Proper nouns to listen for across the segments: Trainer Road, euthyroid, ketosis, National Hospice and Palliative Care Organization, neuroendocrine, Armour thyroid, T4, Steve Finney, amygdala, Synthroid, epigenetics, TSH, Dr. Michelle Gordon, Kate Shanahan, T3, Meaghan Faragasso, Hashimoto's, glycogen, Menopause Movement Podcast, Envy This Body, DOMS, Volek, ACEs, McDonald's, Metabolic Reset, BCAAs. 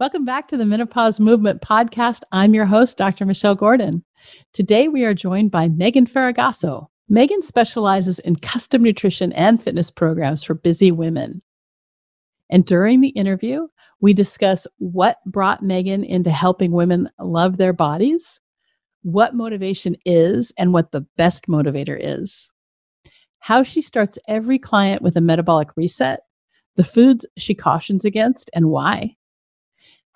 Welcome back to the Menopause Movement Podcast. I'm your host, Dr. Michelle Gordon. Today, we are joined by Meaghan Faragasso. Meaghan specializes in custom nutrition and fitness programs for busy women. And during the interview, we discuss what brought Meaghan into helping women love their bodies, what motivation is, and what the best motivator is, how she starts every client with a metabolic reset, the foods she cautions against and why,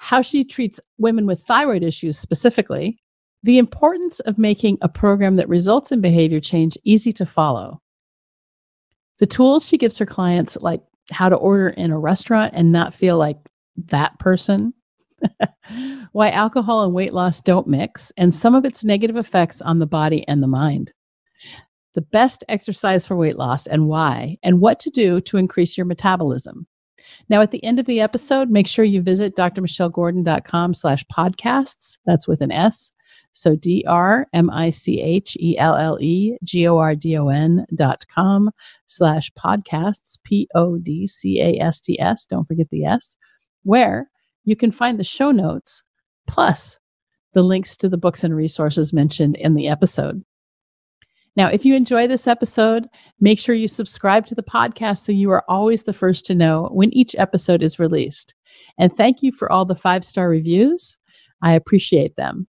how she treats women with thyroid issues specifically, the importance of making a program that results in behavior change easy to follow, the tools she gives her clients, like how to order in a restaurant and not feel like that person, why alcohol and weight loss don't mix, and some of its negative effects on the body and the mind, the best exercise for weight loss and why, and what to do to increase your metabolism. Now, at the end of the episode, make sure you visit drmichellegordon.com/podcasts. That's with an S. So drmichellegordon.com/podcasts, PODCASTS. Don't forget the S, where you can find the show notes, plus the links to the books and resources mentioned in the episode. Now, if you enjoy this episode, make sure you subscribe to the podcast so you are always the first to know when each episode is released. And thank you for all the 5-star reviews. I appreciate them.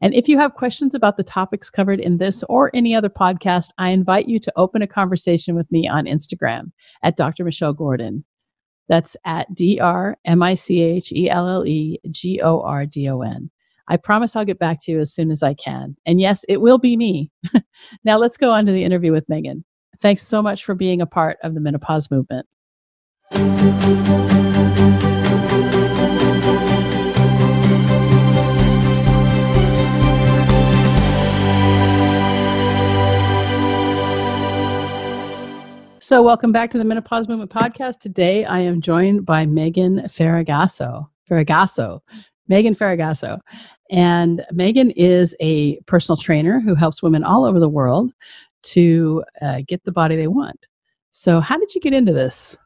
And if you have questions about the topics covered in this or any other podcast, I invite you to open a conversation with me on Instagram at Dr. Michelle Gordon. That's at drmichellegordon. I promise I'll get back to you as soon as I can. And yes, it will be me. Now let's go on to the interview with Meaghan. Thanks so much for being a part of the Menopause Movement. So welcome back to the Menopause Movement Podcast. Today I am joined by Meaghan Faragasso. Meaghan Faragasso. And Meaghan is a personal trainer who helps women all over the world to get the body they want. So how did you get into this?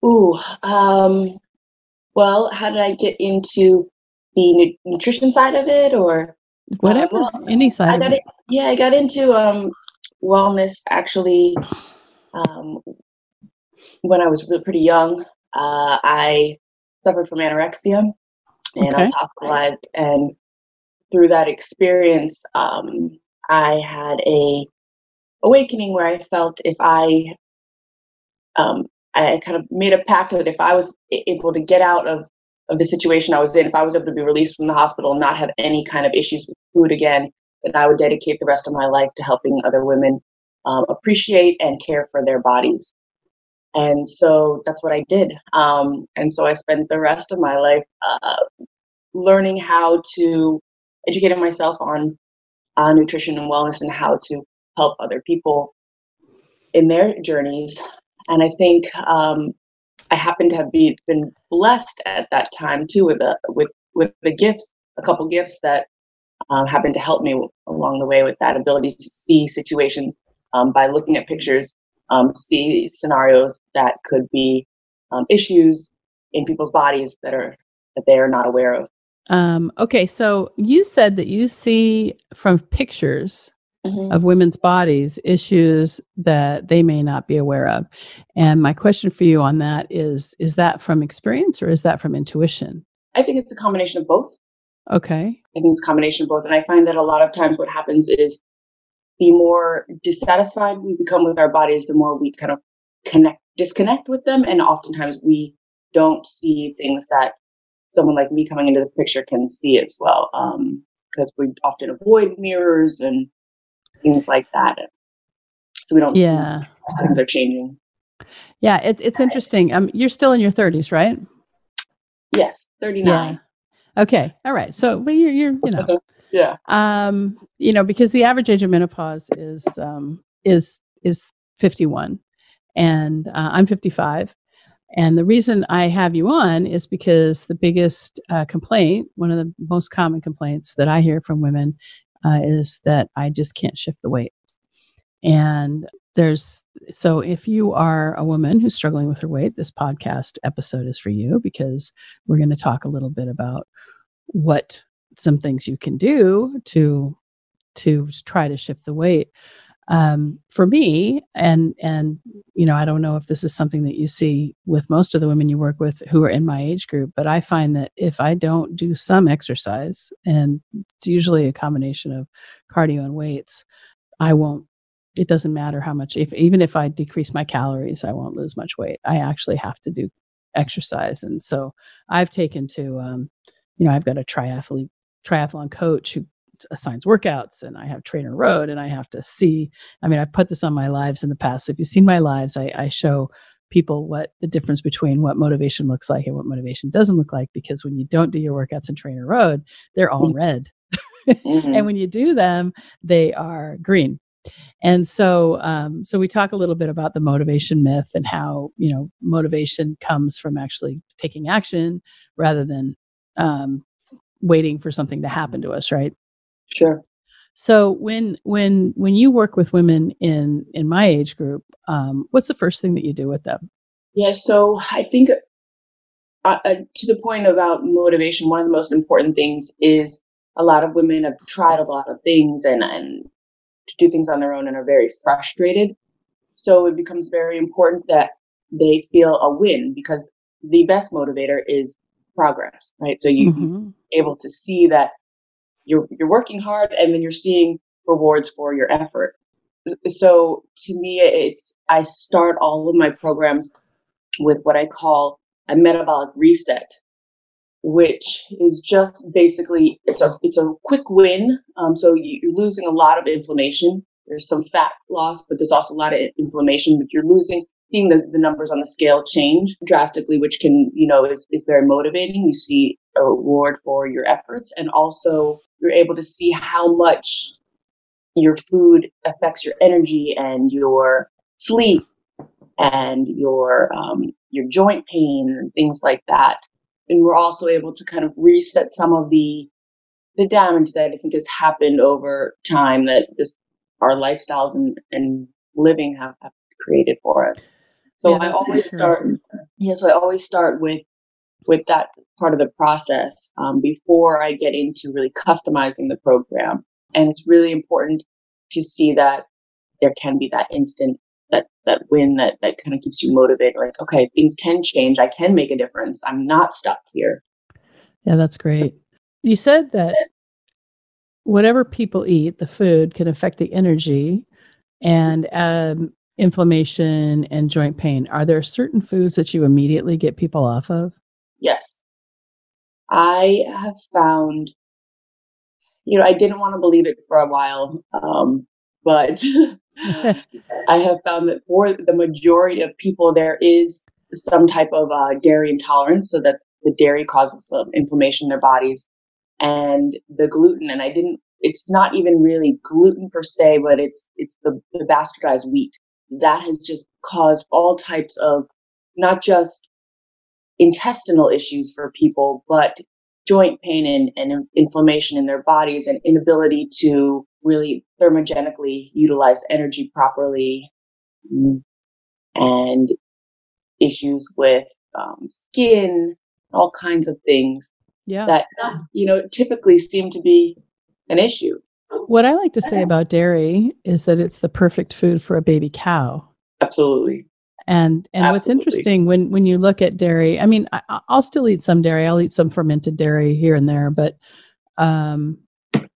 Well, how did I get into the nutrition side of it, or whatever, any side of it? Yeah, I got into wellness actually when I was really pretty young. I suffered from anorexia. And I was hospitalized, and through that experience, I had a awakening where I felt if I kind of made a pact that if I was able to get out of the situation I was in, if I was able to be released from the hospital and not have any kind of issues with food again, then I would dedicate the rest of my life to helping other women appreciate and care for their bodies. And so that's what I did. And so I spent the rest of my life learning how to educate myself on nutrition and wellness and how to help other people in their journeys. And I think I happened to have been blessed at that time too with the gifts, a couple gifts that happened to help me along the way with that ability to see situations by looking at pictures. See scenarios that could be issues in people's bodies that they are not aware of. Okay, so you said that you see from pictures of women's bodies issues that they may not be aware of. And my question for you on that is that from experience or is that from intuition? I think it's a combination of both. Okay. I think it's a combination of both. And I find that a lot of times what happens is the more dissatisfied we become with our bodies, the more we kind of disconnect with them. And oftentimes we don't see things that someone like me coming into the picture can see as well, because we often avoid mirrors and things like that. So we don't see how things are changing. Yeah, it's interesting. You're still in your 30s, right? Yes, 39. Yeah. Okay, all right. So well, you're yeah. Because the average age of menopause is 51 and I'm 55. And the reason I have you on is because the biggest complaint, one of the most common complaints that I hear from women is that I just can't shift the weight. And So if you are a woman who's struggling with her weight, this podcast episode is for you, because we're going to talk a little bit about what some things you can do to try to shift the weight. For me, and you know, I don't know if this is something that you see with most of the women you work with who are in my age group, but I find that if I don't do some exercise, and it's usually a combination of cardio and weights, it doesn't matter how much, even if I decrease my calories, I won't lose much weight. I actually have to do exercise. And so I've taken to, I've got a triathlon coach who assigns workouts, and I have Trainer Road, and I have to see, I've put this on my lives in the past. So if you've seen my lives, I show people what the difference between what motivation looks like and what motivation doesn't look like, because when you don't do your workouts in Trainer Road, they're all red. Mm-hmm. And when you do them, they are green. And so, so we talk a little bit about the motivation myth and how, motivation comes from actually taking action rather than, waiting for something to happen to us. Right. Sure. So when you work with women in my age group, what's the first thing that you do with them? Yeah. So I think to the point about motivation, one of the most important things is a lot of women have tried a lot of things and to do things on their own and are very frustrated. So it becomes very important that they feel a win, because the best motivator is progress, right? So you're able to see that you're working hard, and then you're seeing rewards for your effort. So to me, I start all of my programs with what I call a metabolic reset, which is just basically, it's a quick win. So you're losing a lot of inflammation. There's some fat loss, but there's also a lot of inflammation, but you're seeing the numbers on the scale change drastically, which can, is very motivating. You see a reward for your efforts, and also you're able to see how much your food affects your energy and your sleep and your joint pain and things like that. And we're also able to kind of reset some of the damage that I think has happened over time that just our lifestyles and living have created for us. So I always start with that part of the process before I get into really customizing the program. And it's really important to see that there can be that instant, that win that kind of keeps you motivated. Like, okay, things can change. I can make a difference. I'm not stuck here. Yeah, that's great. You said that whatever people eat, the food can affect the energy and inflammation and joint pain. Are there certain foods that you immediately get people off of? Yes. I have found, I didn't want to believe it for a while, but I have found that for the majority of people, there is some type of dairy intolerance, so that the dairy causes some inflammation in their bodies, and the gluten. And it's not even really gluten per se, but it's the bastardized wheat that has just caused all types of not just intestinal issues for people, but joint pain and inflammation in their bodies, and inability to really thermogenically utilize energy properly, and issues with skin, all kinds of things that, typically seem to be an issue. What I like to say about dairy is that it's the perfect food for a baby cow. Absolutely. And what's interesting when you look at dairy, I'll still eat some dairy. I'll eat some fermented dairy here and there, but and the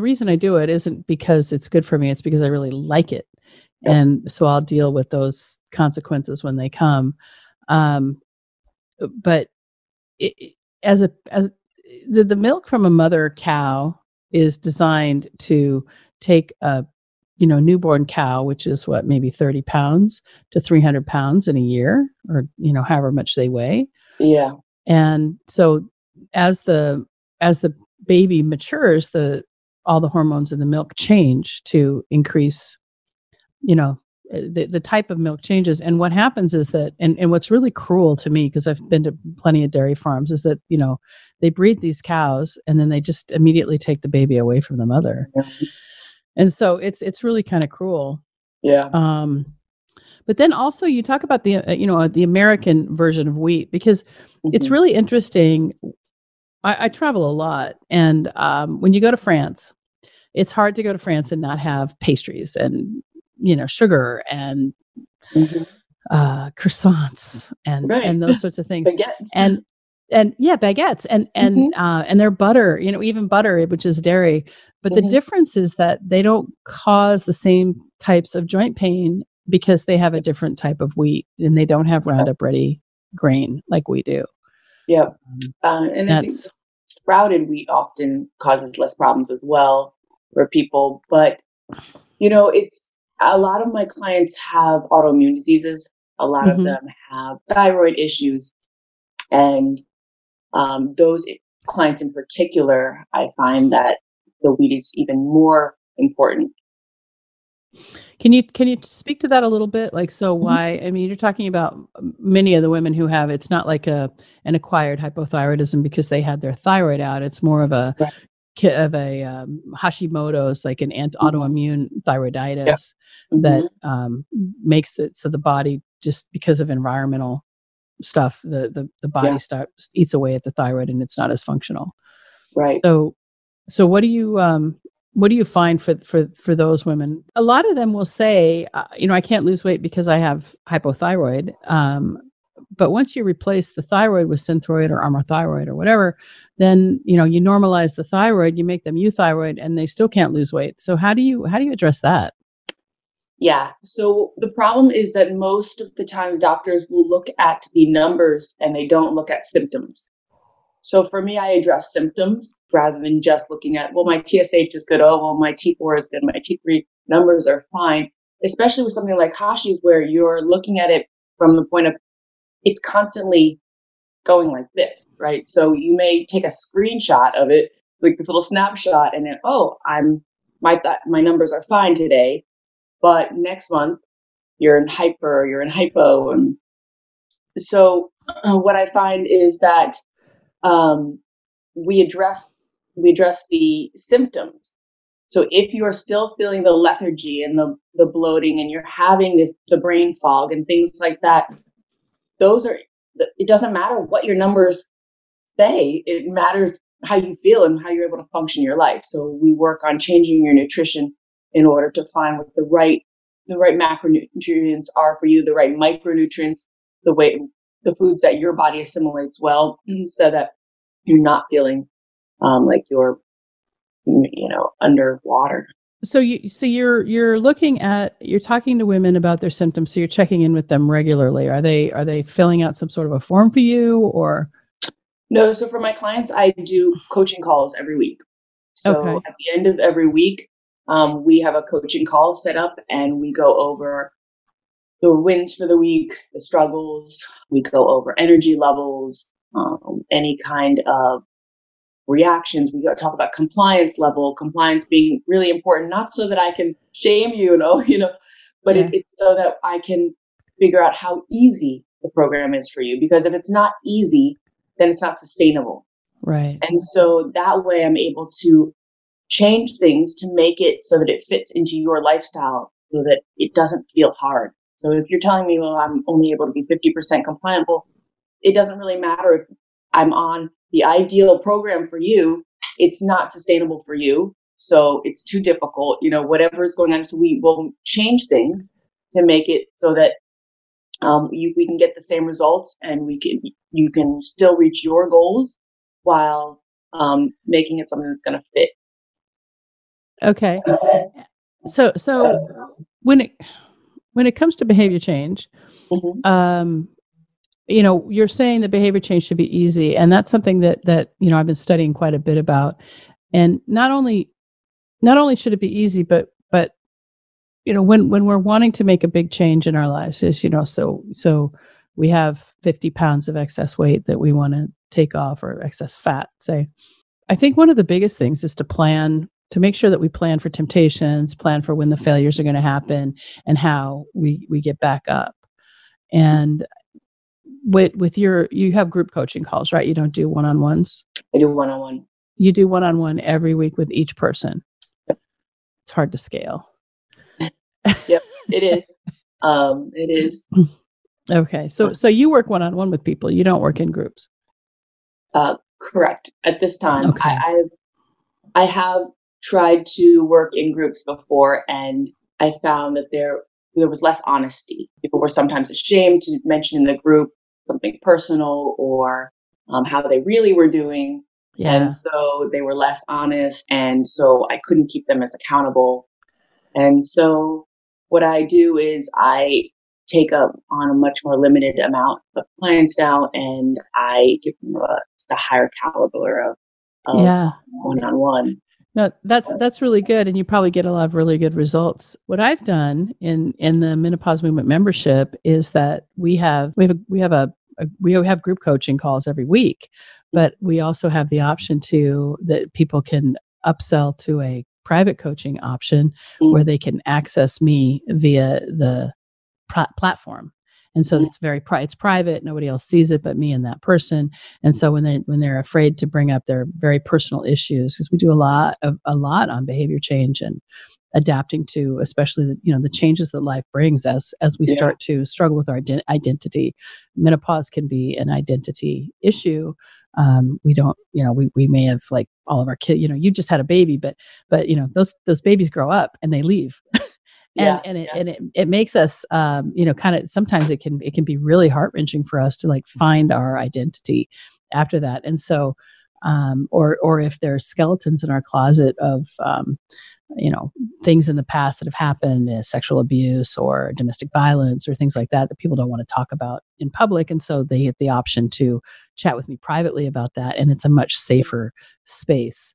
reason I do it isn't because it's good for me. It's because I really like it. Yep. And so I'll deal with those consequences when they come. But the milk from a mother cow is designed to take a newborn cow, which is what, maybe 30 pounds to 300 pounds in a year, or, however much they weigh. Yeah. And so as the baby matures, all the hormones in the milk change to increase, the type of milk changes. And what happens is that, and what's really cruel to me, because I've been to plenty of dairy farms, is that, they breed these cows and then they just immediately take the baby away from the mother. Yeah. And so it's really kind of cruel. Yeah. But then also you talk about the, the American version of wheat, because it's really interesting. I travel a lot. And when you go to France, it's hard to go to France and not have pastries and, sugar and croissants and, and those sorts of things. Baguettes. And yeah, baguettes and their butter, even butter, which is dairy. But the difference is that they don't cause the same types of joint pain, because they have a different type of wheat and they don't have Roundup Ready grain like we do. Yep. And I think sprouted wheat often causes less problems as well for people. But, it's a lot of my clients have autoimmune diseases. A lot of them have thyroid issues. And those clients in particular, I find that the wheat is even more important. Can you speak to that a little bit? Like, so why, you're talking about many of the women who have, it's not like an acquired hypothyroidism because they had their thyroid out. It's more of a Hashimoto's, like an autoimmune thyroiditis that makes it so the body, just because of environmental stuff, the body starts, eats away at the thyroid and it's not as functional. Right. So what do you, what do you find for those women? A lot of them will say, I can't lose weight because I have hypothyroid. But once you replace the thyroid with Synthroid or Armour thyroid or whatever, then, you normalize the thyroid, you make them euthyroid, and they still can't lose weight. So how do you address that? Yeah. So the problem is that most of the time doctors will look at the numbers and they don't look at symptoms. So for me, I address symptoms rather than just looking at, well, my TSH is good. Oh, well, my T4 is good. My T3 numbers are fine, especially with something like Hashi's where you're looking at it from the point of it's constantly going like this, right? So you may take a screenshot of it, like this little snapshot, and then, my numbers are fine today. But next month, you're in hypo. And so what I find is that we address the symptoms. So if you are still feeling the lethargy and the bloating and you're having the brain fog and things like that, it doesn't matter what your numbers say. It matters how you feel and how you're able to function your life. So we work on changing your nutrition in order to find what the right macronutrients are for you, the right micronutrients, the foods that your body assimilates well, so that you're not feeling like you're, underwater. So you're talking to women about their symptoms. So you're checking in with them regularly. Are they filling out some sort of a form for you or? No. So for my clients, I do coaching calls every week. So at the end of every week, we have a coaching call set up and we go over the wins for the week, the struggles. We go over energy levels, any kind of reactions. We talk about compliance level, compliance being really important, not so that I can shame you, but it's so that I can figure out how easy the program is for you. Because if it's not easy, then it's not sustainable. Right. And so that way I'm able to change things to make it so that it fits into your lifestyle so that it doesn't feel hard. So if you're telling me, well, I'm only able to be 50% compliant, well, it doesn't really matter if I'm on the ideal program for you. It's not sustainable for you. So it's too difficult, whatever is going on. So we will change things to make it so that we can get the same results and you can still reach your goals while making it something that's going to fit. Okay. So when it comes to behavior change, you're saying that behavior change should be easy. And that's something that I've been studying quite a bit about. And not only should it be easy, but when we're wanting to make a big change in our lives is, so we have 50 pounds of excess weight that we want to take off or excess fat, say. I think one of the biggest things is to make sure that we plan for temptations, plan for when the failures are going to happen and how we get back up. And with you have group coaching calls, right? You don't do one-on-ones? I do one-on-one. You do one-on-one every week with each person. it's hard to scale. Yep, it is. It is. Okay. So you work one-on-one with people. You don't work in groups. Correct. At this time, okay. I have tried to work in groups before, and I found that there was less honesty. People were sometimes ashamed to mention in the group something personal or how they really were doing. Yeah. And so they were less honest. And so I couldn't keep them as accountable. And so what I do is I take up on a much more limited amount of clients now, and I give them a higher caliber of yeah. one-on-one. No, that's really good. And you probably get a lot of really good results. What I've done in the Menopause Movement membership is that we have group coaching calls every week, but we also have the option that people can upsell to a private coaching option where they can access me via the platform. And so it's it's private. Nobody else sees it but me and that person. And so when they're afraid to bring up their very personal issues, because we do a lot on behavior change and adapting to, especially the changes that life brings as we yeah. start to struggle with our identity. Menopause can be an identity issue. We don't, we may have like all of our kids. You just had a baby, but those babies grow up and they leave. And it makes us, kind of, sometimes it can be really heart-wrenching for us to like find our identity after that. And so, or if there are skeletons in our closet of, things in the past that have happened, sexual abuse or domestic violence or things like that people don't want to talk about in public. And so they get the option to chat with me privately about that. And it's a much safer space.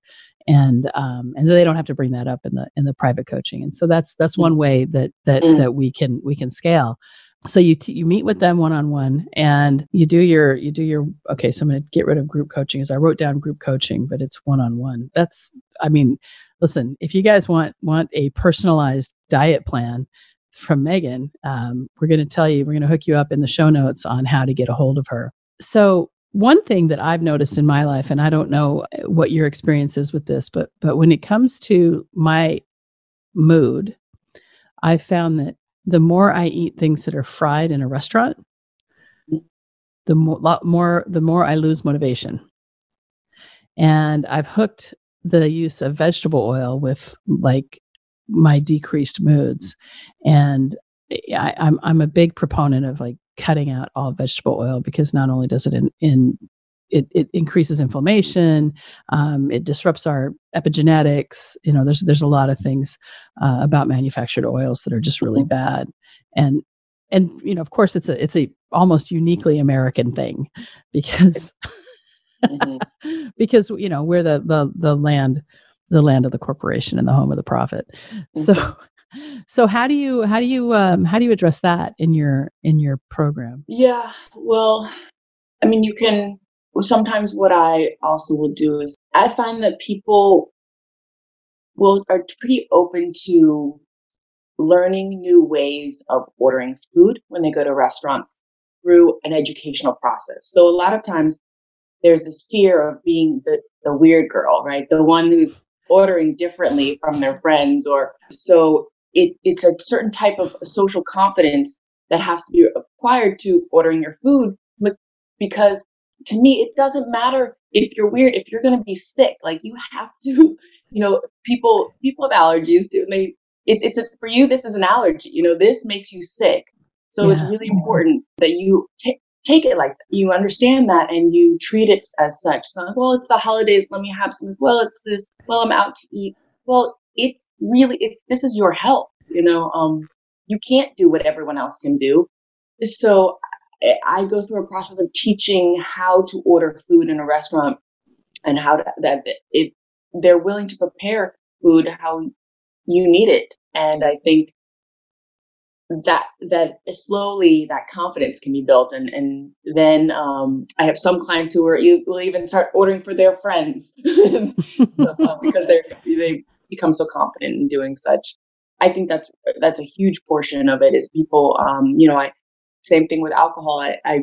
And so they don't have to bring that up in the private coaching. And so that's one way that we can scale. So you meet with them one-on-one and you do your, okay, so I'm going to get rid of group coaching, as I wrote down group coaching, but it's one-on-one. That's, I mean, listen, if you guys want a personalized diet plan from Meaghan, we're going to hook you up in the show notes on how to get a hold of her. So one thing that I've noticed in my life, and I don't know what your experience is with this, but when it comes to my mood, I found that the more I eat things that are fried in a restaurant, the more I lose motivation. And I've hooked the use of vegetable oil with like my decreased moods, and I'm a big proponent of like cutting out all vegetable oil, because not only does it increases inflammation, it disrupts our epigenetics. There's a lot of things about manufactured oils that are just really bad. And of course it's a almost uniquely American thing, because because we're the land of the corporation and the home of the profit. So how do you address that in your program? Yeah, well, I mean, you can. Sometimes what I also will do is I find that people are pretty open to learning new ways of ordering food when they go to restaurants through an educational process. So a lot of times there's this fear of being the weird girl, right? The one who's ordering differently from their friends, or so. It's a certain type of social confidence that has to be acquired to ordering your food, because to me, it doesn't matter if you're weird, if you're going to be sick. Like, you have to, people have allergies too. And for you, this is an allergy, this makes you sick. So yeah. It's really important that you take it like that. You understand that and you treat it as such. So, well, it's the holidays. Let me have some as well. It's this, well, I'm out to eat. Well, this is your health, you can't do what everyone else can do. So I go through a process of teaching how to order food in a restaurant, and if they're willing to prepare food how you need it. And I think that slowly that confidence can be built. And then I have some clients who will even start ordering for their friends because they become so confident in doing such. I think that's a huge portion of it, is people, same thing with alcohol. A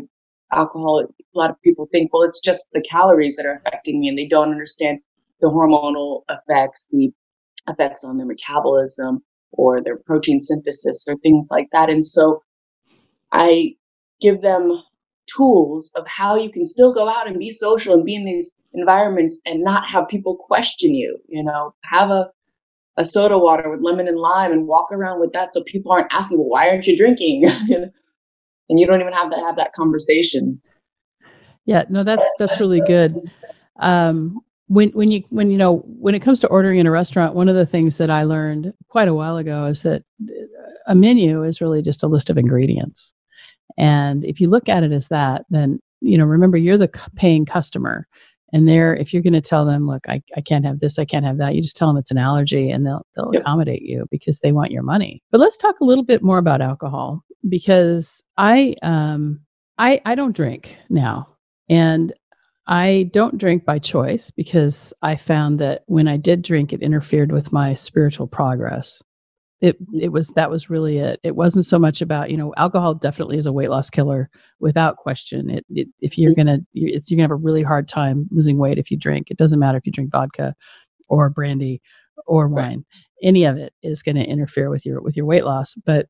lot of people think, well, it's just the calories that are affecting me, and they don't understand the hormonal effects, the effects on their metabolism or their protein synthesis or things like that. And so I give them tools of how you can still go out and be social and be in these environments and not have people question you, you know, have a soda water with lemon and lime and walk around with that. So people aren't asking, well, why aren't you drinking? And you don't even have that conversation. Yeah, no, that's really good. When it comes to ordering in a restaurant, one of the things that I learned quite a while ago is that a menu is really just a list of ingredients. And if you look at it as that, then, you know, remember you're the paying customer, and there, if you're going to tell them, look, I can't have this, I can't have that, you just tell them it's an allergy, and they'll yep. accommodate you because they want your money. But let's talk a little bit more about alcohol, because I don't drink now, and I don't drink by choice because I found that when I did drink, it interfered with my spiritual progress. That was really it. It wasn't so much about, you know, alcohol definitely is a weight loss killer without question. You're going to have a really hard time losing weight if you drink. It doesn't matter if you drink vodka or brandy or wine, right. Any of it is going to interfere with your weight loss. But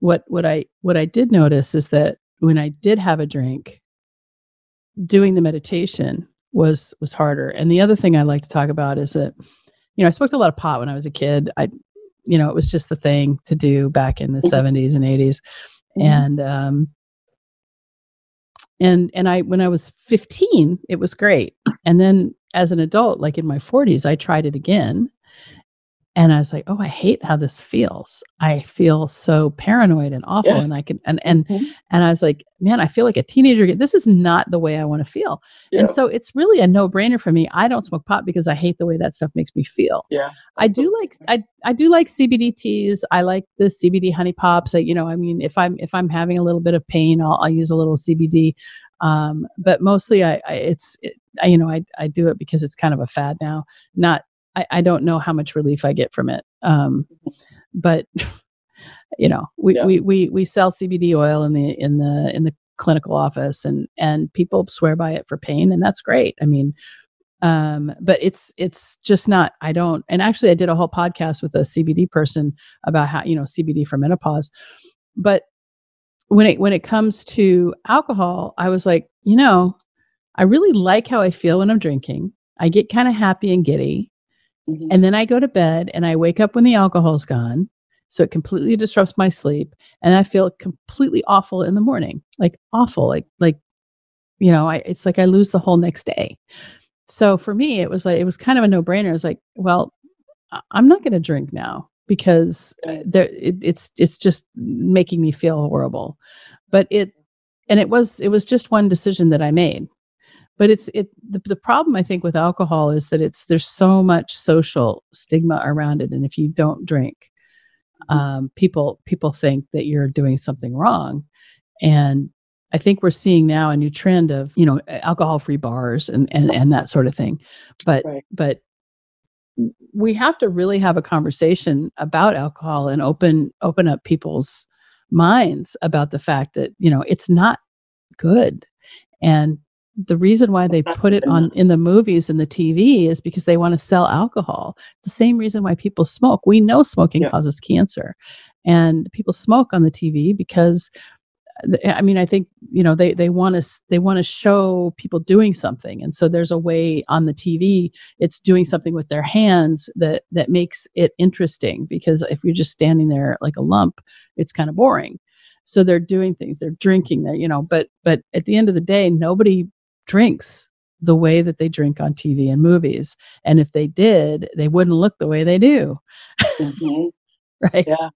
what I did notice is that when I did have a drink, doing the meditation was harder. And the other thing I like to talk about is that, you know, I smoked a lot of pot when I was a kid. You know, it was just the thing to do back in the 70s and 80s. Mm-hmm. And when I was 15, it was great. And then as an adult, like in my 40s, I tried it again. And I was like, oh, I hate how this feels. I feel so paranoid and awful. Yes. And I was like, man, I feel like a teenager again. This is not the way I want to feel. Yeah. And so it's really a no-brainer for me. I don't smoke pot because I hate the way that stuff makes me feel. Yeah. I do like CBD teas. I like the CBD honey pops. If I'm having a little bit of pain, I'll use a little CBD. But mostly I do it because it's kind of a fad now. I don't know how much relief I get from it. But you know, we sell CBD oil in the clinical office, and people swear by it for pain, and that's great. I mean, but it's just not, I don't, and actually I did a whole podcast with a CBD person about how, you know, CBD for menopause. But when it comes to alcohol, I was like, you know, I really like how I feel when I'm drinking. I get kind of happy and giddy. Mm-hmm. And then I go to bed and I wake up when the alcohol's gone. So it completely disrupts my sleep. And I feel completely awful in the morning, like awful, like, you know, it's like I lose the whole next day. So for me, it was like, it was kind of a no-brainer. It's like, well, I'm not going to drink now because it's just making me feel horrible. But it was just one decision that I made. But the problem I think with alcohol is that there's so much social stigma around it, and if you don't drink, people think that you're doing something wrong. And I think we're seeing now a new trend of, you know, alcohol-free bars and that sort of thing. But right. But we have to really have a conversation about alcohol and open up people's minds about the fact that, you know, it's not good. And the reason why they put it on in the movies and the TV is because they want to sell alcohol. It's the same reason why people smoke. We know smoking causes cancer, and people smoke on the TV because, I mean, I think, you know, they want to show people doing something. And so there's a way on the TV, it's doing something with their hands that makes it interesting, because if you're just standing there like a lump, it's kind of boring. So they're doing things, they're drinking, they're, you know, but at the end of the day, nobody drinks the way that they drink on TV and movies. And if they did, they wouldn't look the way they do. Mm-hmm. Right. Yeah.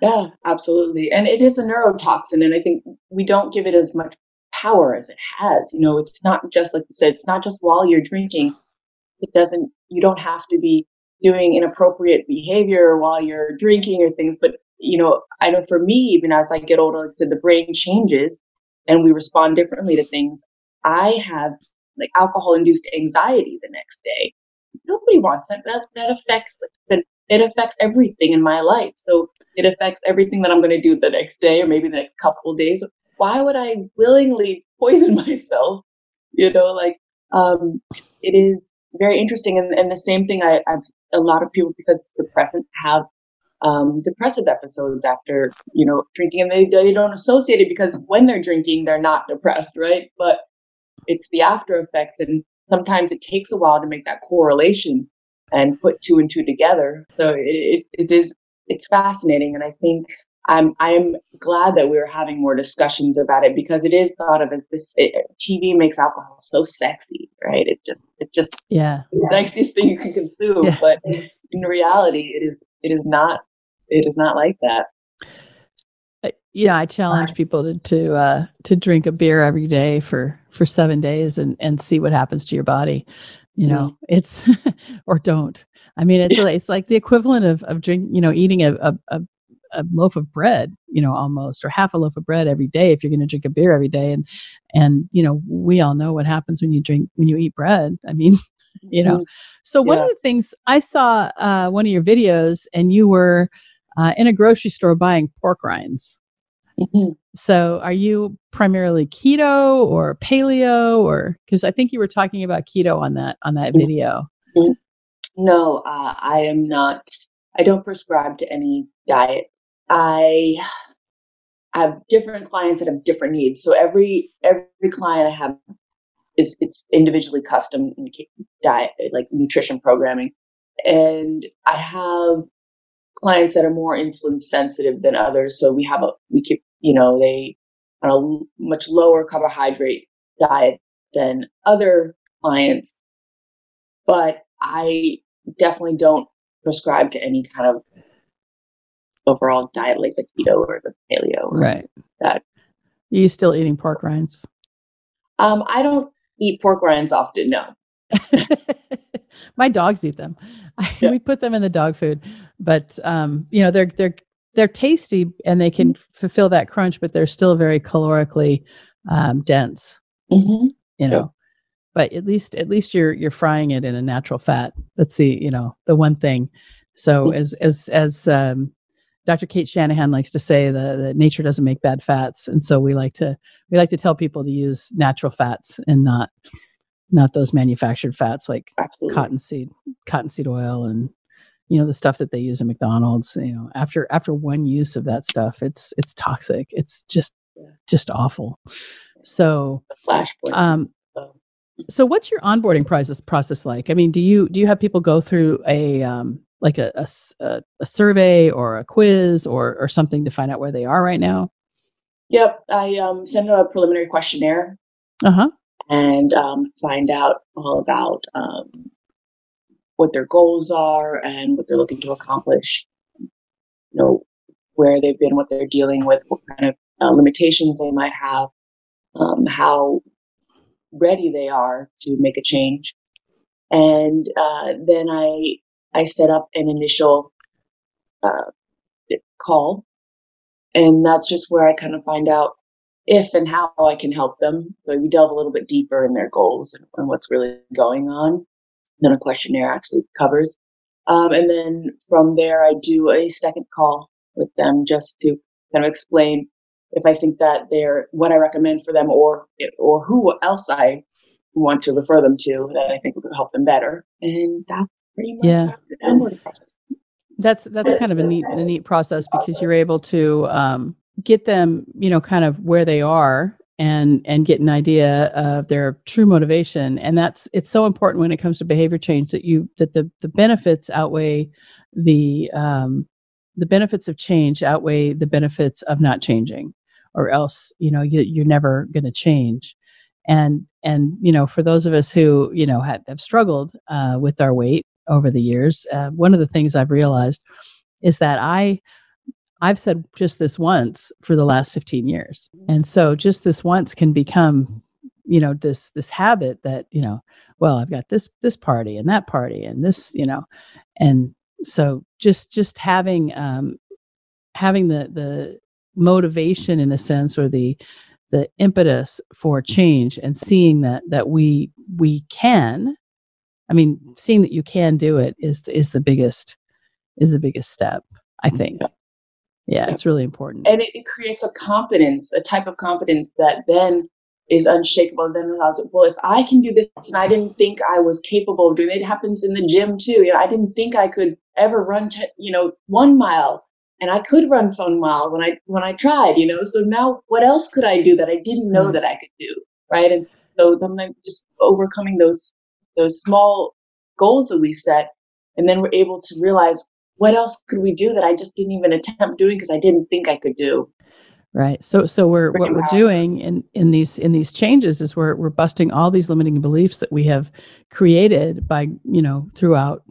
Yeah, absolutely. And it is a neurotoxin. And I think we don't give it as much power as it has. You know, it's not just, like you said, it's not just while you're drinking. You don't have to be doing inappropriate behavior while you're drinking or things. But, you know, I know for me, even as I get older, so the brain changes and we respond differently to things. I have like alcohol-induced anxiety the next day. Nobody wants that. That affects, like, it affects everything in my life. So it affects everything that I'm going to do the next day or maybe the next couple of days. Why would I willingly poison myself? You know, like, it is very interesting. And the same thing I've a lot of people, because depressants have depressive episodes after, you know, drinking, and they don't associate it because when they're drinking, they're not depressed, right? But it's the after effects, and sometimes it takes a while to make that correlation and put two and two together. So it's fascinating, and I think I'm glad that we're having more discussions about it, because it is thought of as this. TV makes alcohol so sexy, right? It just yeah, it's the sexiest thing you can consume. Yeah. But in reality, it is not like that. Yeah, I challenge people to drink a beer every day for 7 days and see what happens to your body. You know, it's or don't. I mean, it's like the equivalent of drink. You know, eating a loaf of bread, you know, almost, or half a loaf of bread every day if you're going to drink a beer every day. And, you know, we all know what happens when you eat bread. I mean, you know, so one of the things I saw, one of your videos, and you were in a grocery store buying pork rinds. Mm-hmm. So are you primarily keto or paleo, or, cause I think you were talking about keto on that video. Mm-hmm. No, I am not, I don't prescribe to any diet. I have different clients that have different needs. So every client I have it's individually custom diet, like nutrition programming. And I have clients that are more insulin sensitive than others. So we keep, you know, they on a much lower carbohydrate diet than other clients, but I definitely don't prescribe to any kind of overall diet like the keto or the paleo. Right. That. Are you still eating pork rinds? I don't eat pork rinds often, no. My dogs eat them. We put them in the dog food, but you know, they're tasty and they can fulfill that crunch, but they're still very calorically dense. Mm-hmm. You know. Yep. But at least you're frying it in a natural fat. That's the one thing. So mm-hmm. as Dr. Kate Shanahan likes to say, that nature doesn't make bad fats, and so we like to tell people to use natural fats and not those manufactured fats like cottonseed oil, and you know, the stuff that they use at McDonald's. You know, after one use of that stuff, it's toxic. It's just awful. So flashpoint. So what's your onboarding process like? I mean, do you have people go through a survey or a quiz or something to find out where they are right now? Yep. I send a preliminary questionnaire and find out all about what their goals are and what they're looking to accomplish, you know, where they've been, what they're dealing with, what kind of limitations they might have, how ready they are to make a change. And then I set up an initial call, and that's just where I kind of find out if and how I can help them. So we delve a little bit deeper in their goals and what's really going on. Then a questionnaire actually covers. And then from there, I do a second call with them just to kind of explain if I think that they're what I recommend for them, or who else I want to refer them to that I think would help them better. And that's pretty much the onboarding process. That's kind of a neat process, because you're able to get them, you know, kind of where they are and get an idea of their true motivation. And it's so important when it comes to behavior change that the benefits outweigh the benefits of change outweigh the benefits of not changing, or else, you know, you're never going to change. And, you know, for those of us who, you know, have struggled with our weight over the years, one of the things I've realized is that I've said just this once for the last 15 years. And so just this once can become, you know, this habit that, you know, well, I've got this party and that party and this, you know, and so just having the motivation, in a sense, or the impetus for change, and seeing that we can, I mean, seeing that you can do it is the biggest step, I think. Yeah, it's really important. And it creates a confidence, a type of confidence that then is unshakable. Then I was like, well, if I can do this, and I didn't think I was capable of doing it. It happens in the gym too. You know, I didn't think I could ever run, 1 mile, and I could run 1 mile when I tried. You know, so now what else could I do that I didn't know that I could do, right? And so I'm like just overcoming those small goals that we set, and then we're able to realize what else could we do that I just didn't even attempt doing because I didn't think I could do. Right. So we're what we're doing in these changes is we're busting all these limiting beliefs that we have created by, you know, throughout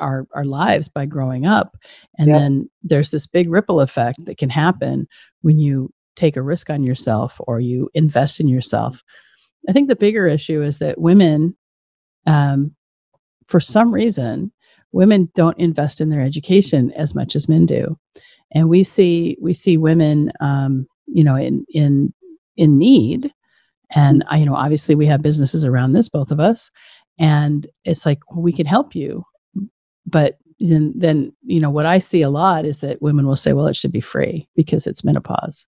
our lives by growing up. And then there's this big ripple effect that can happen when you take a risk on yourself or you invest in yourself. I think the bigger issue is that women, for some reason, women don't invest in their education as much as men do. And we see women, you know, in need, and you know, obviously we have businesses around this, both of us, and it's like, well, we can help you, but then you know what I see a lot is that women will say, well, it should be free because it's menopause,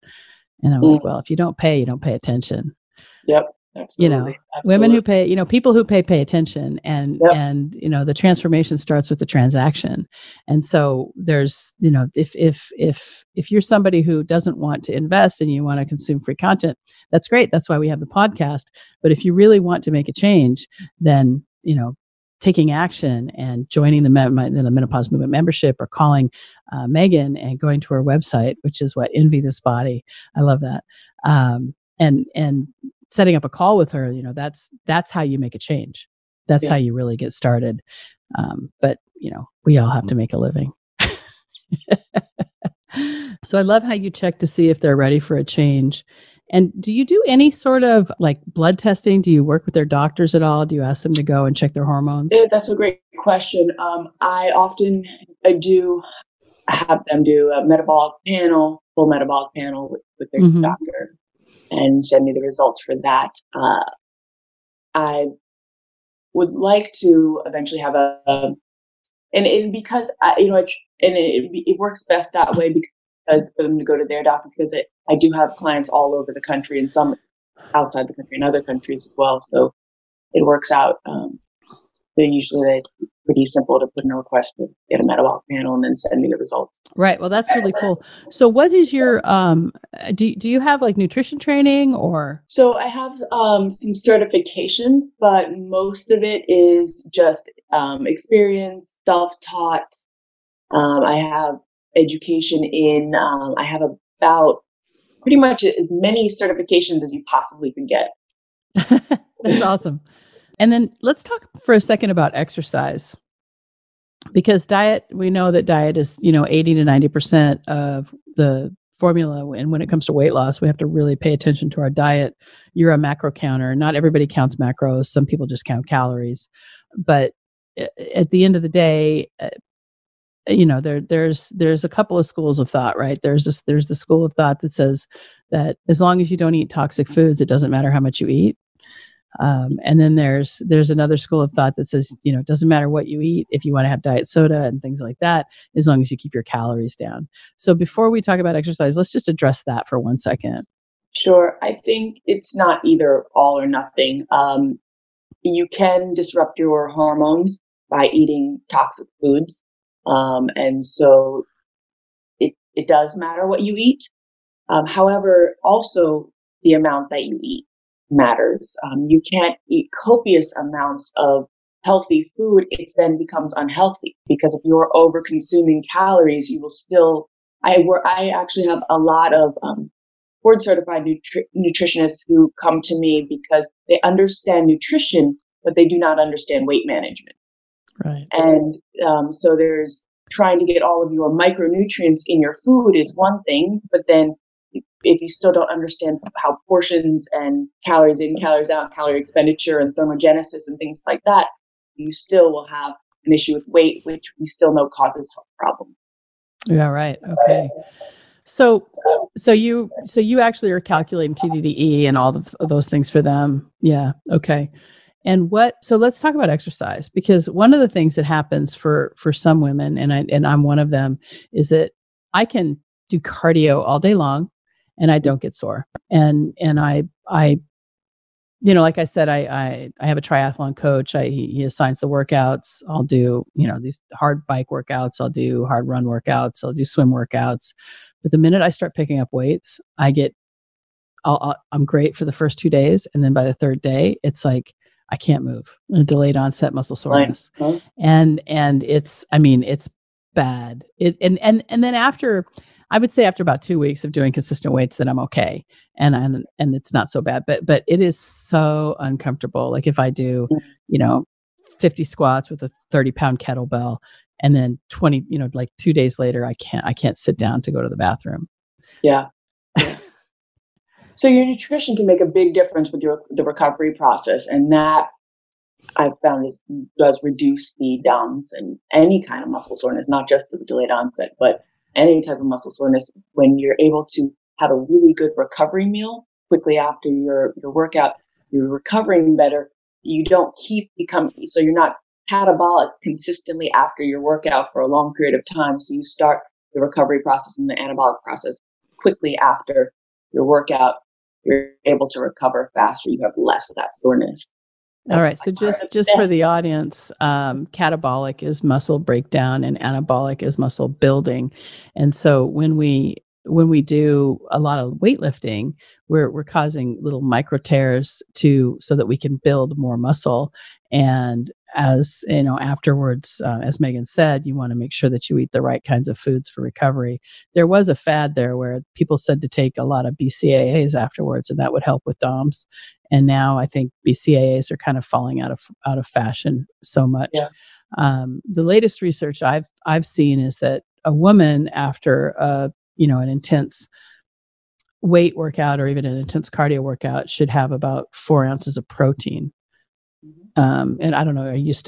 and I'm like, well, if you don't pay, you don't pay attention. Yep. Absolutely. You know, absolutely. Women who pay, you know, people who pay attention and, you know, the transformation starts with the transaction. And so there's, you know, if you're somebody who doesn't want to invest and you want to consume free content, that's great. That's why we have the podcast. But if you really want to make a change, then, you know, taking action and joining the Menopause Movement membership or calling Meaghan and going to her website, which is what Envy This Body. I love that. And setting up a call with her, you know, that's how you make a change. That's how you really get started. But you know, we all have to make a living. So I love how you check to see if they're ready for a change. And do you do any sort of like blood testing? Do you work with their doctors at all? Do you ask them to go and check their hormones? That's a great question. I do have them do a full metabolic panel with their doctor, and send me the results for that. I would like to eventually have it works best that way because for them to go to their doctor, because I do have clients all over the country and some outside the country and other countries as well. So it works out. They're pretty simple to put in a request to get a metabolic panel and then send me the results. Right. Well, that's really cool. So what is your, do you have like nutrition training or? So I have some certifications, but most of it is just experience, self-taught. I have education in, I have about pretty much as many certifications as you possibly can get. That's awesome. And then let's talk for a second about exercise, because diet, we know that diet is, you know, 80 to 90% of the formula. And when it comes to weight loss, we have to really pay attention to our diet. You're a macro counter. Not everybody counts macros. Some people just count calories. But at the end of the day, you know, there's a couple of schools of thought, right? There's the school of thought that says that as long as you don't eat toxic foods, it doesn't matter how much you eat. And then there's another school of thought that says, you know, it doesn't matter what you eat if you want to have diet soda and things like that, as long as you keep your calories down. So before we talk about exercise, let's just address that for 1 second. Sure. I think it's not either all or nothing. You can disrupt your hormones by eating toxic foods. And so it does matter what you eat. However, also the amount that you eat matters. You can't eat copious amounts of healthy food. It then becomes unhealthy because if you're over consuming calories, you will still, I actually have a lot of board certified nutritionists who come to me because they understand nutrition, but they do not understand weight management. Right. And so there's trying to get all of your micronutrients in your food is one thing, but then if you still don't understand how portions and calories in, calories out, calorie expenditure and thermogenesis and things like that, you still will have an issue with weight, which we still know causes health problems. Yeah, right. Okay. So you actually are calculating TDDE and all of those things for them. Yeah. Okay. And so let's talk about exercise, because one of the things that happens for some women, and I'm one of them, is that I can do cardio all day long. And I don't get sore. And I you know, like I said, I have a triathlon coach. He assigns the workouts. I'll do, you know, these hard bike workouts. I'll do hard run workouts. I'll do swim workouts. But the minute I start picking up weights, I'm great for the first 2 days. And then by the third day, it's like, I can't move. Delayed onset muscle soreness. Right. And it's, I mean, it's bad. And then after, I would say after about 2 weeks of doing consistent weights that I'm okay. And it's not so bad, but it is so uncomfortable. Like if I do, you know, 50 squats with a 30-pound kettlebell and then 20, you know, like 2 days later, I can't sit down to go to the bathroom. Yeah. So your nutrition can make a big difference with the recovery process, and that I've found does reduce the DOMS and any kind of muscle soreness, not just the delayed onset, but any type of muscle soreness. When you're able to have a really good recovery meal quickly after your workout, you're recovering better. You don't so you're not catabolic consistently after your workout for a long period of time. So you start the recovery process and the anabolic process quickly after your workout. You're able to recover faster. You have less of that soreness. All right. So just for the audience, catabolic is muscle breakdown and anabolic is muscle building. And so when we do a lot of weightlifting, we're causing little micro tears so that we can build more muscle. And as you know, afterwards, as Meaghan said, you want to make sure that you eat the right kinds of foods for recovery. There was a fad there where people said to take a lot of BCAAs afterwards, and that would help with DOMS. And now I think BCAAs are kind of falling out of fashion so much. Yeah. The latest research I've seen is that a woman after an intense weight workout or even an intense cardio workout should have about 4 ounces of protein. And I don't know, is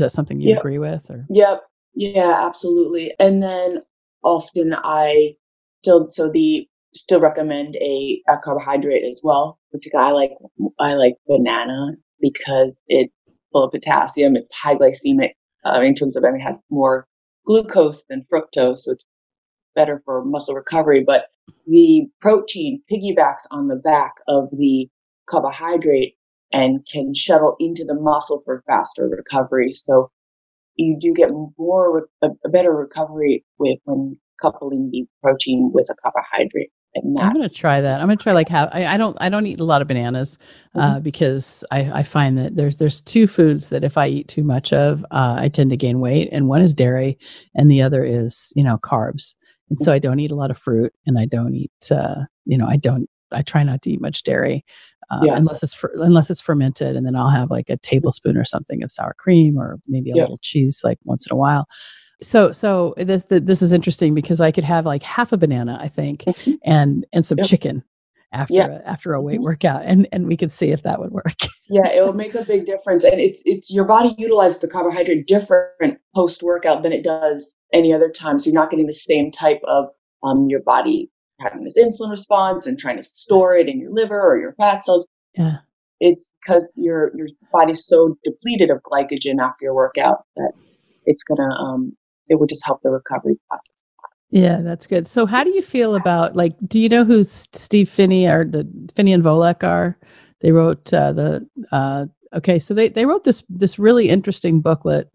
that something you agree with? Or? Yep. Yeah, absolutely. And then often I still recommend a carbohydrate as well, which I like banana because it's full of potassium. It's high glycemic in terms of, it has more glucose than fructose. So it's better for muscle recovery, but the protein piggybacks on the back of the carbohydrate and can shuttle into the muscle for faster recovery. So you do get a better recovery when coupling the protein with a carbohydrate. I'm going to try that. I'm going to try I don't eat a lot of bananas because I find that there's two foods that if I eat too much of, I tend to gain weight. And one is dairy and the other is, carbs. And so I don't eat a lot of fruit and I don't eat, I try not to eat much dairy. Unless it's fermented, and then I'll have like a tablespoon or something of sour cream or maybe a little cheese like once in a while. So this is interesting because I could have like half a banana, I think, and some chicken after a weight workout, and we could see if that would work. Yeah, it will make a big difference, and it's your body utilizes the carbohydrate different post workout than it does any other time. So you're not getting the same type of your body having this insulin response and trying to store it in your liver or your fat cells. Yeah. It's because your body's so depleted of glycogen after your workout that it's gonna it would just help the recovery process. Yeah, that's good. So how do you feel about, like, do you know who Steve Finney or the Finney and Volek are? They wrote they wrote this really interesting booklet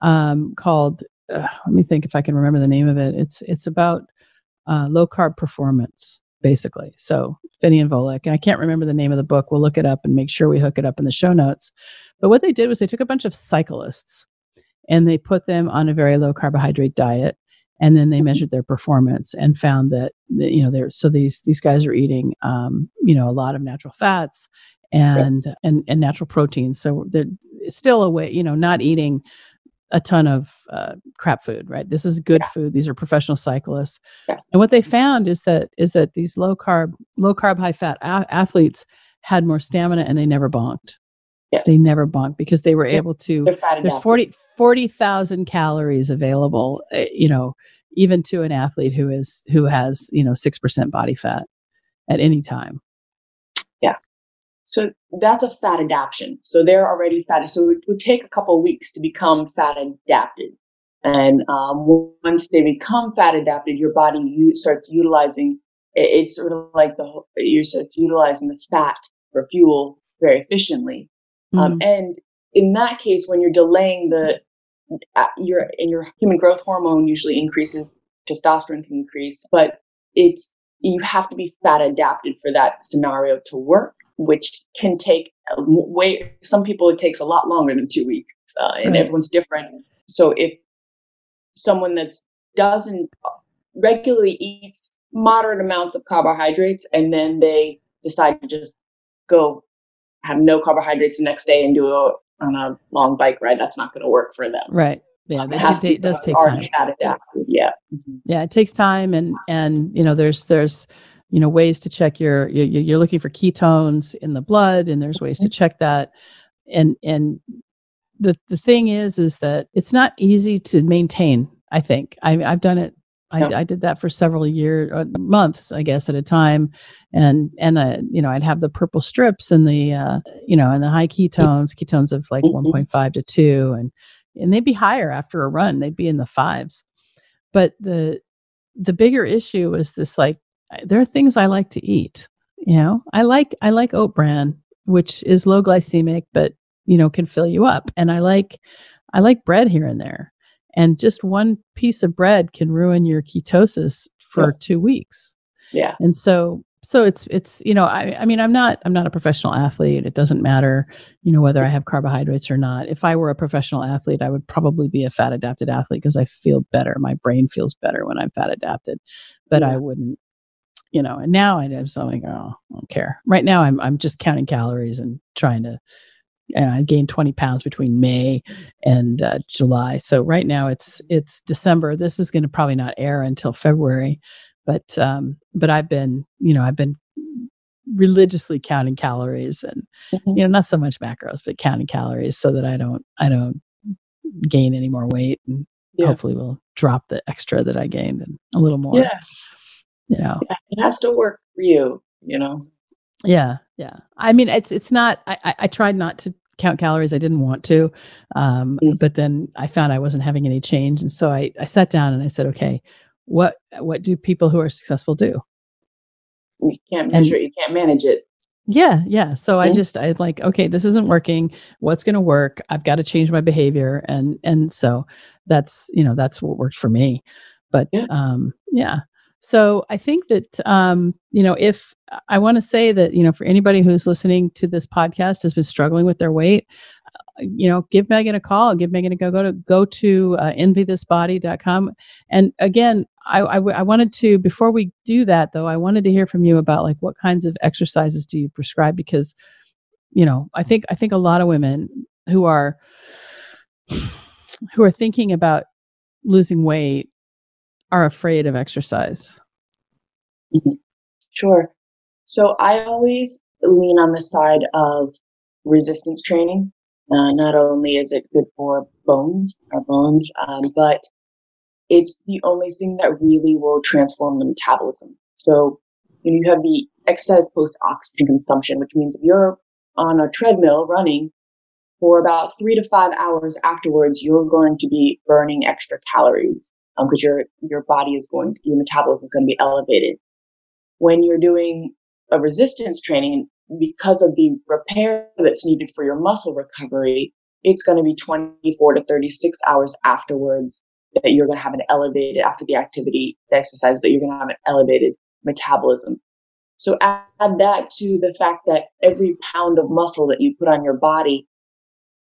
called let me think if I can remember the name of it. It's about low carb performance, basically. So Finney and Volek, and I can't remember the name of the book. We'll look it up and make sure we hook it up in the show notes. But what they did was they took a bunch of cyclists and they put them on a very low carbohydrate diet. And then they measured their performance and found that, these guys are eating, a lot of natural fats and natural proteins. So they're still a way, not eating a ton of crap food, right? This is good food. These are professional cyclists. Yes. And what they found is that these low carb, high fat athletes had more stamina and they never bonked. Yes. They never bonked because they were able to, there's 40,000 calories available, even to an athlete who has, 6% body fat at any time. Yeah. So that's a fat adaptation. So they're already fat. So it would take a couple of weeks to become fat adapted. And once they become fat adapted, your body starts utilizing the fat for fuel very efficiently. And in that case, when you're delaying your human growth hormone usually increases, testosterone can increase, but you have to be fat adapted for that scenario to work, which can take some people it takes a lot longer than 2 weeks, and everyone's different. So if someone that doesn't regularly eats moderate amounts of carbohydrates and then they decide to just go have no carbohydrates the next day and do on a long bike ride, that's not going to work for them. Right. Yeah, it does take time. Yeah. Mm-hmm. Yeah, it takes time, and you know, there's ways to check you're looking for ketones in the blood, and there's ways to check that. And the thing is that it's not easy to maintain, I think. I've done it. I did that for several months, I guess, at a time. And I'd have the purple strips and the high ketones of like 1.5 to 2, and they'd be higher after a run. They'd be in the 5s. But the bigger issue is this, like, there are things I like to eat. I like oat bran, which is low glycemic, but, can fill you up. And I like bread here and there. And just one piece of bread can ruin your ketosis for 2 weeks. Yeah. And so it's, I'm not a professional athlete. It doesn't matter, whether I have carbohydrates or not. If I were a professional athlete, I would probably be a fat adapted athlete because I feel better. My brain feels better when I'm fat adapted, but I wouldn't, and now I do something, I don't care. Right now I'm just counting calories and trying to, and I gained 20 pounds between May and July. So right now it's December. This is going to probably not air until February, but I've been religiously counting calories and, not so much macros, but counting calories so that I don't gain any more weight, and hopefully we'll drop the extra that I gained and a little more. Yeah. Yeah, it has to work for you, Yeah. Yeah. I mean, it's not, I tried not to count calories. I didn't want to. But then I found I wasn't having any change. And so I sat down and I said, okay, what do people who are successful do? You can't measure it. You can't manage it. Yeah. Yeah. So I'm like, okay, this isn't working. What's going to work? I've got to change my behavior. And so that's what worked for me. But so I think that, if I want to say that, for anybody who's listening to this podcast has been struggling with their weight, give Meaghan a call, give Meaghan a go to envythisbody.com. And again, I wanted to, before we do that though, I wanted to hear from you about like, what kinds of exercises do you prescribe? Because, I think a lot of women who are thinking about losing weight are afraid of exercise. Sure. So I always lean on the side of resistance training. Not only is it good for our bones, but it's the only thing that really will transform the metabolism. So you have the exercise post oxygen consumption, which means if you're on a treadmill running for about 3 to 5 hours afterwards, you're going to be burning extra calories. Because your body is your metabolism is going to be elevated. When you're doing a resistance training, because of the repair that's needed for your muscle recovery, it's going to be 24 to 36 hours afterwards that you're going to have an elevated, after the activity, the exercise, that you're going to have an elevated metabolism. So add that to the fact that every pound of muscle that you put on your body,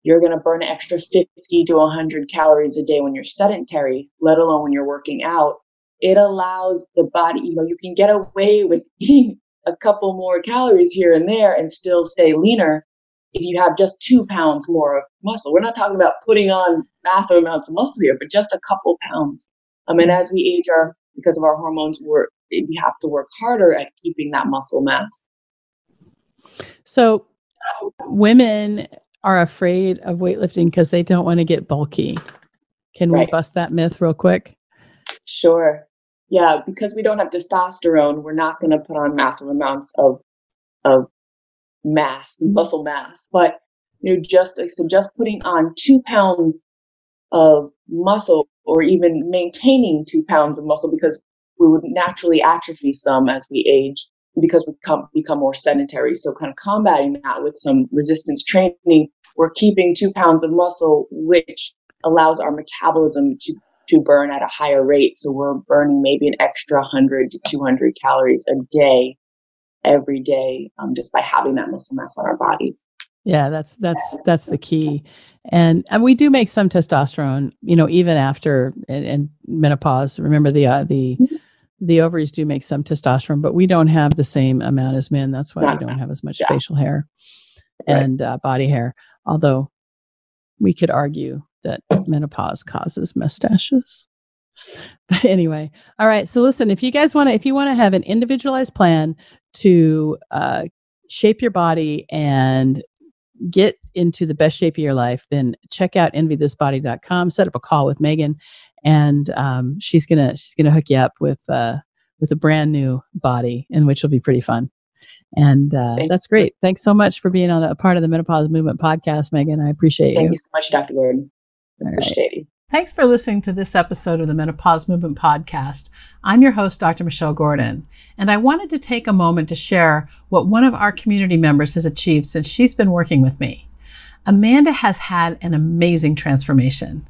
you're going to burn an extra 50 to 100 calories a day when you're sedentary, let alone when you're working out. It allows the body, you can get away with eating a couple more calories here and there and still stay leaner if you have just 2 pounds more of muscle. We're not talking about putting on massive amounts of muscle here, but just a couple pounds. And as we age, because of our hormones, we have to work harder at keeping that muscle mass. So women are afraid of weightlifting because they don't want to get bulky. Can we bust that myth real quick? Sure. Yeah, because we don't have testosterone, we're not going to put on massive amounts of mass, muscle mass. But just putting on 2 pounds of muscle, or even maintaining 2 pounds of muscle, because we would naturally atrophy some as we age. because we become more sedentary. So kind of combating that with some resistance training, we're keeping 2 pounds of muscle, which allows our metabolism to burn at a higher rate. So we're burning maybe an extra 100 to 200 calories a day, every day, just by having that muscle mass on our bodies. Yeah, that's the key. And we do make some testosterone, you know, even after and menopause. Remember the ovaries do make some testosterone, but we don't have the same amount as men. That's why we don't have as much facial hair and body hair. Although we could argue that menopause causes mustaches. But anyway, all right. So listen, if you want to have an individualized plan to shape your body and get into the best shape of your life, then check out envythisbody.com. Set up a call with Meaghan, and she's gonna hook you up with a brand new body, in which will be pretty fun. And that's great. Thanks so much for being on a part of the Menopause Movement Podcast, Meaghan. I appreciate you. Thank you so much, Dr. Gordon. Appreciate you. Thanks for listening to this episode of the Menopause Movement Podcast. I'm your host, Dr. Michelle Gordon, and I wanted to take a moment to share what one of our community members has achieved since she's been working with me. Amanda has had an amazing transformation.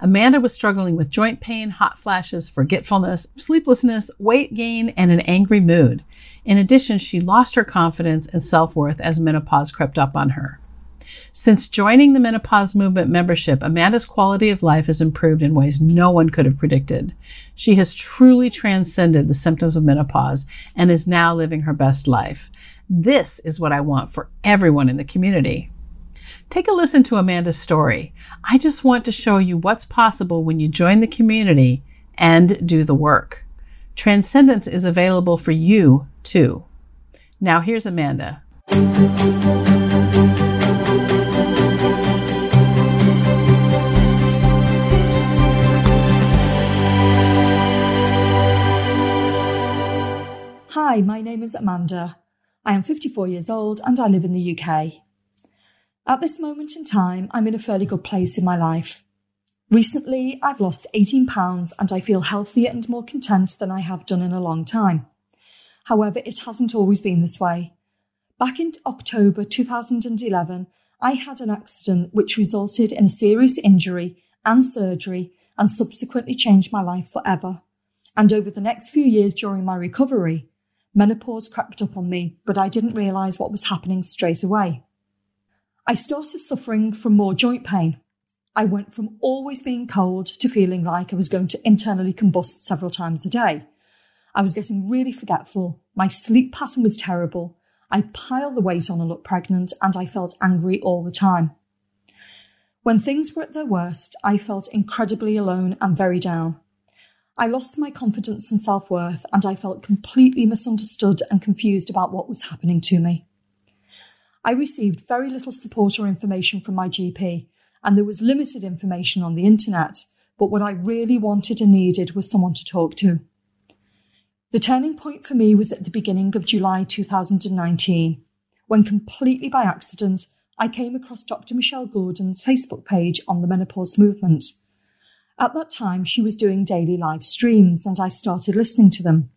Amanda was struggling with joint pain, hot flashes, forgetfulness, sleeplessness, weight gain, and an angry mood. In addition, she lost her confidence and self-worth as menopause crept up on her. Since joining the Menopause Movement membership, Amanda's quality of life has improved in ways no one could have predicted. She has truly transcended the symptoms of menopause and is now living her best life. This is what I want for everyone in the community. Take a listen to Amanda's story. I just want to show you what's possible when you join the community and do the work. Transcendence is available for you, too. Now here's Amanda. Hi, my name is Amanda. I am 54 years old and I live in the UK. At this moment in time, I'm in a fairly good place in my life. Recently, I've lost 18 pounds and I feel healthier and more content than I have done in a long time. However, it hasn't always been this way. Back in October 2011, I had an accident which resulted in a serious injury and surgery and subsequently changed my life forever. And over the next few years during my recovery, menopause crept up on me, but I didn't realise what was happening straight away. I started suffering from more joint pain. I went from always being cold to feeling like I was going to internally combust several times a day. I was getting really forgetful. My sleep pattern was terrible. I piled the weight on and looked pregnant, and I felt angry all the time. When things were at their worst, I felt incredibly alone and very down. I lost my confidence and self-worth, and I felt completely misunderstood and confused about what was happening to me. I received very little support or information from my GP, and there was limited information on the internet, but what I really wanted and needed was someone to talk to. The turning point for me was at the beginning of July 2019, when completely by accident, I came across Dr. Michelle Gordon's Facebook page on the Menopause Movement. At that time, she was doing daily live streams and I started listening to them.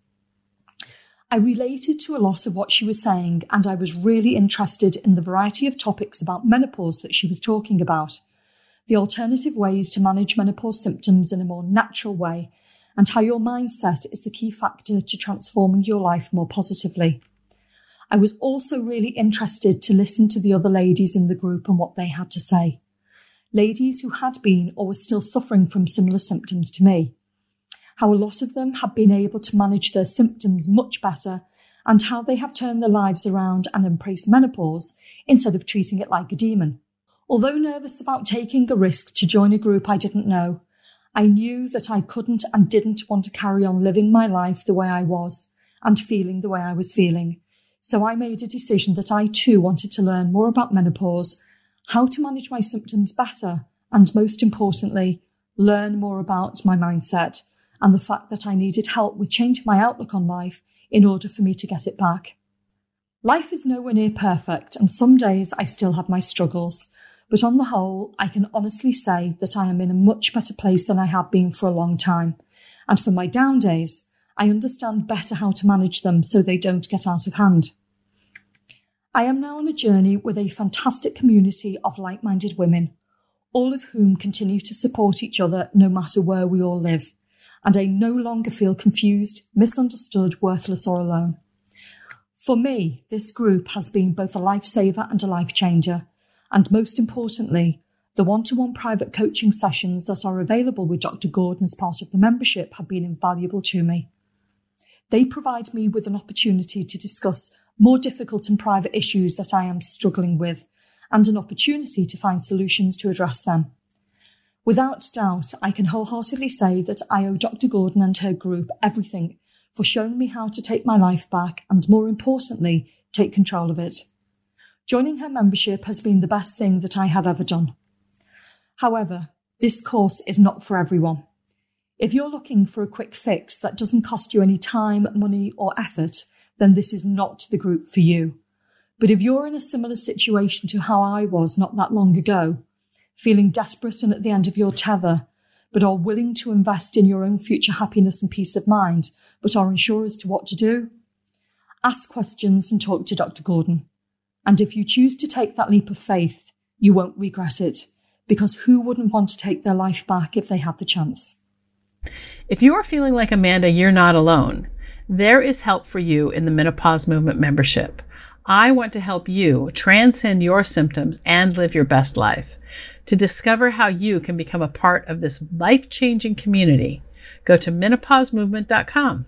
I related to a lot of what she was saying and I was really interested in the variety of topics about menopause that she was talking about, the alternative ways to manage menopause symptoms in a more natural way, and how your mindset is the key factor to transforming your life more positively. I was also really interested to listen to the other ladies in the group and what they had to say. Ladies who had been or were still suffering from similar symptoms to me, how a lot of them had been able to manage their symptoms much better and how they have turned their lives around and embraced menopause instead of treating it like a demon. Although nervous about taking a risk to join a group I didn't know, I knew that I couldn't and didn't want to carry on living my life the way I was and feeling the way I was feeling. So I made a decision that I too wanted to learn more about menopause, how to manage my symptoms better, and most importantly, learn more about my mindset and the fact that I needed help with changing my outlook on life in order for me to get it back. Life is nowhere near perfect, and some days I still have my struggles, but on the whole, I can honestly say that I am in a much better place than I have been for a long time. And for my down days, I understand better how to manage them so they don't get out of hand. I am now on a journey with a fantastic community of like-minded women, all of whom continue to support each other no matter where we all live, and I no longer feel confused, misunderstood, worthless or alone. For me, this group has been both a lifesaver and a life changer, and most importantly, the one-to-one private coaching sessions that are available with Dr. Gordon as part of the membership have been invaluable to me. They provide me with an opportunity to discuss more difficult and private issues that I am struggling with, and an opportunity to find solutions to address them. Without doubt, I can wholeheartedly say that I owe Dr. Gordon and her group everything for showing me how to take my life back and, more importantly, take control of it. Joining her membership has been the best thing that I have ever done. However, this course is not for everyone. If you're looking for a quick fix that doesn't cost you any time, money, or effort, then this is not the group for you. But if you're in a similar situation to how I was not that long ago, feeling desperate and at the end of your tether, but are willing to invest in your own future happiness and peace of mind, but are unsure as to what to do, ask questions and talk to Dr. Gordon. And if you choose to take that leap of faith, you won't regret it, because who wouldn't want to take their life back if they had the chance? If you are feeling like Amanda, you're not alone. There is help for you in the Menopause Movement membership. I want to help you transcend your symptoms and live your best life. To discover how you can become a part of this life-changing community, go to menopausemovement.com.